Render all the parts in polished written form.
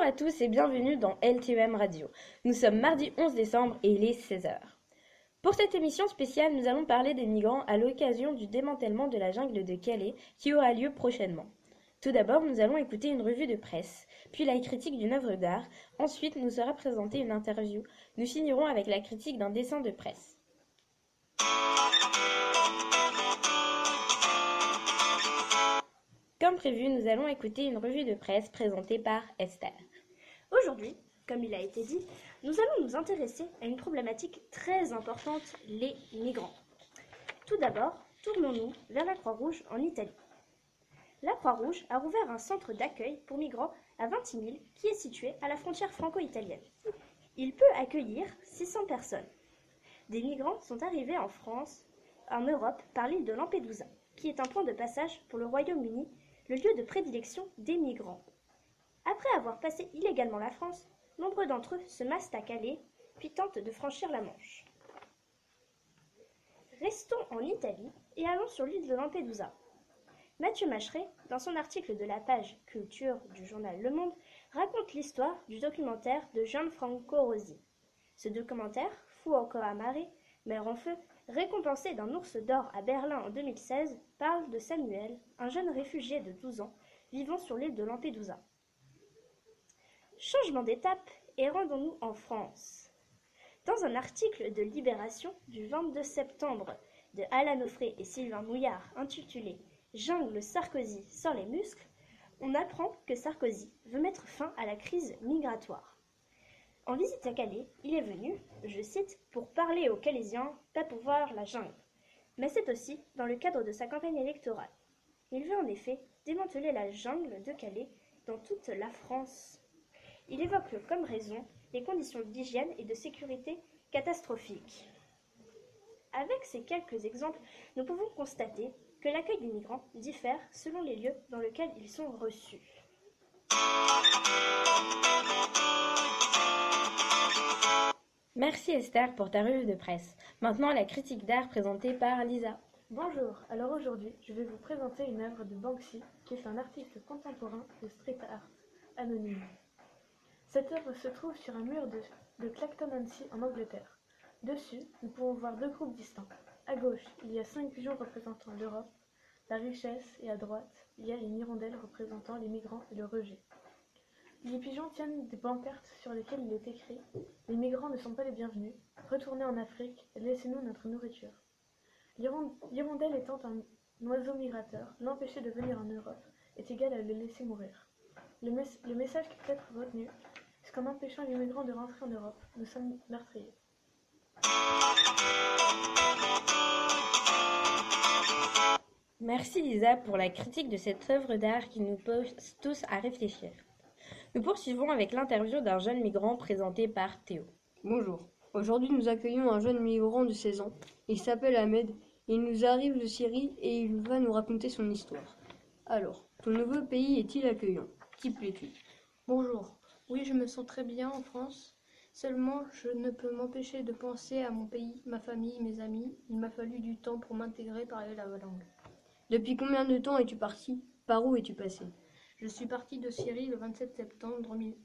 Bonjour à tous et bienvenue dans MTEL Radio. Nous sommes mardi 11 décembre et il est 16h. Pour cette émission spéciale, nous allons parler des migrants à l'occasion du démantèlement de la jungle de Calais qui aura lieu prochainement. Tout d'abord, nous allons écouter une revue de presse, puis la critique d'une œuvre d'art. Ensuite, nous sera présentée une interview. Nous finirons avec la critique d'un dessin de presse. Comme prévu, nous allons écouter une revue de presse présentée par Esther. Aujourd'hui, comme il a été dit, nous allons nous intéresser à une problématique très importante, les migrants. Tout d'abord, tournons-nous vers la Croix-Rouge en Italie. La Croix-Rouge a rouvert un centre d'accueil pour migrants à Vintimille qui est situé à la frontière franco-italienne. Il peut accueillir 600 personnes. Des migrants sont arrivés en France, en Europe, par l'île de Lampedusa, qui est un point de passage pour le Royaume-Uni, le lieu de prédilection des migrants. Après avoir passé illégalement la France, nombreux d'entre eux se massent à Calais, puis tentent de franchir la Manche. Restons en Italie et allons sur l'île de Lampedusa. Mathieu Macheret, dans son article de la page Culture du journal Le Monde, raconte l'histoire du documentaire de Gianfranco Rosi. Ce documentaire, Fu ancora mare, mer en feu, récompensé d'un ours d'or à Berlin en 2016, parle de Samuel, un jeune réfugié de 12 ans, vivant sur l'île de Lampedusa. Changement d'étape et rendons-nous en France. Dans un article de Libération du 22 septembre de Alain Auffray et Sylvain Mouillard, intitulé « Jungle Sarkozy sans les muscles », on apprend que Sarkozy veut mettre fin à la crise migratoire. En visite à Calais, il est venu, je cite, « pour parler aux Calaisiens, pas pour voir la jungle ». Mais c'est aussi dans le cadre de sa campagne électorale. Il veut en effet démanteler la jungle de Calais dans toute la France. Il évoque comme raison les conditions d'hygiène et de sécurité catastrophiques. Avec ces quelques exemples, nous pouvons constater que l'accueil des migrants diffère selon les lieux dans lesquels ils sont reçus. Merci Esther pour ta revue de presse. Maintenant, la critique d'art présentée par Lisa. Bonjour, alors aujourd'hui, je vais vous présenter une œuvre de Banksy qui est un artiste contemporain de street art anonyme. Cette œuvre se trouve sur un mur de Clacton-on-Sea en Angleterre. Dessus, nous pouvons voir deux groupes distincts. À gauche, il y a 5 pigeons représentant l'Europe, la richesse, et à droite, il y a une hirondelle représentant les migrants et le rejet. Les pigeons tiennent des pancartes sur lesquelles il est écrit « Les migrants ne sont pas les bienvenus, retournez en Afrique, laissez-nous notre nourriture ». L'hirondelle étant un oiseau migrateur, l'empêcher de venir en Europe est égal à le laisser mourir. Le message qui peut être retenu, c'est qu'en empêchant les migrants de rentrer en Europe, nous sommes meurtriers. Merci Lisa pour la critique de cette œuvre d'art qui nous pousse tous à réfléchir. Nous poursuivons avec l'interview d'un jeune migrant présenté par Théo. Bonjour, aujourd'hui nous accueillons un jeune migrant de 16 ans. Il s'appelle Ahmed, il nous arrive de Syrie et il va nous raconter son histoire. Alors, ton nouveau pays est-il accueillant? Qui plaît-il? Bonjour, oui je me sens très bien en France, seulement je ne peux m'empêcher de penser à mon pays, ma famille, mes amis. Il m'a fallu du temps pour m'intégrer, parler la langue. Depuis combien de temps es-tu parti? Par où es-tu passé? Je suis partie de Syrie le 27 septembre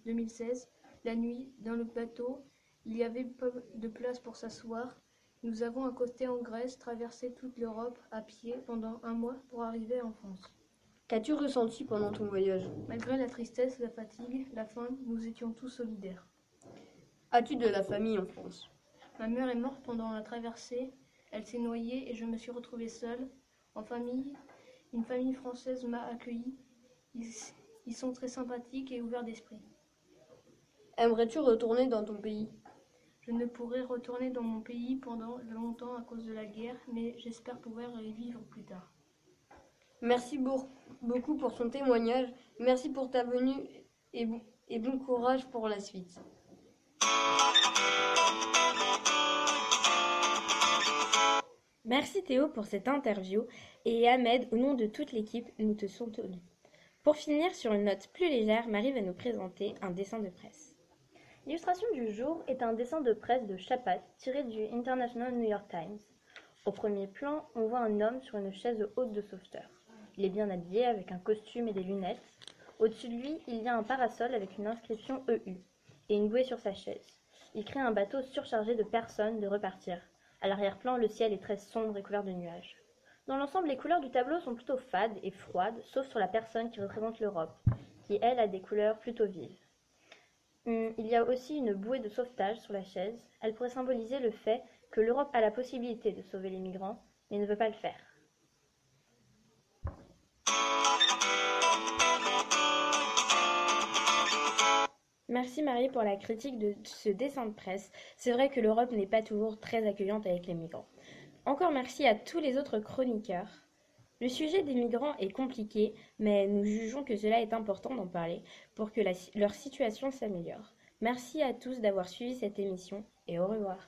2016. La nuit, dans le bateau, il n'y avait pas de place pour s'asseoir. Nous avons accosté en Grèce, traversé toute l'Europe à pied pendant un mois pour arriver en France. Qu'as-tu ressenti pendant ton voyage? Malgré la tristesse, la fatigue, la faim, nous étions tous solidaires. As-tu de la famille en France? Ma mère est morte pendant la traversée. Elle s'est noyée et je me suis retrouvée seule. En famille, une famille française m'a accueillie. Ils sont très sympathiques et ouverts d'esprit. Aimerais-tu retourner dans ton pays? Je ne pourrai retourner dans mon pays pendant longtemps à cause de la guerre, mais j'espère pouvoir y vivre plus tard. Merci beaucoup pour ton témoignage, merci pour ta venue et bon courage pour la suite. Merci Théo pour cette interview et Ahmed, au nom de toute l'équipe, nous te sommes tenus. Pour finir sur une note plus légère, Marie va nous présenter un dessin de presse. L'illustration du jour est un dessin de presse de Chapatte tiré du International New York Times. Au premier plan, on voit un homme sur une chaise haute de sauveteur. Il est bien habillé avec un costume et des lunettes. Au-dessus de lui, il y a un parasol avec une inscription EU et une bouée sur sa chaise. Il crée un bateau surchargé de personnes de repartir. À l'arrière-plan, le ciel est très sombre et couvert de nuages. Dans l'ensemble, les couleurs du tableau sont plutôt fades et froides, sauf sur la personne qui représente l'Europe, qui, elle, a des couleurs plutôt vives. Il y a aussi une bouée de sauvetage sur la chaise. Elle pourrait symboliser le fait que l'Europe a la possibilité de sauver les migrants, mais ne veut pas le faire. Merci Marie pour la critique de ce dessin de presse. C'est vrai que l'Europe n'est pas toujours très accueillante avec les migrants. Encore merci à tous les autres chroniqueurs. Le sujet des migrants est compliqué, mais nous jugeons que cela est important d'en parler pour que leur situation s'améliore. Merci à tous d'avoir suivi cette émission et au revoir.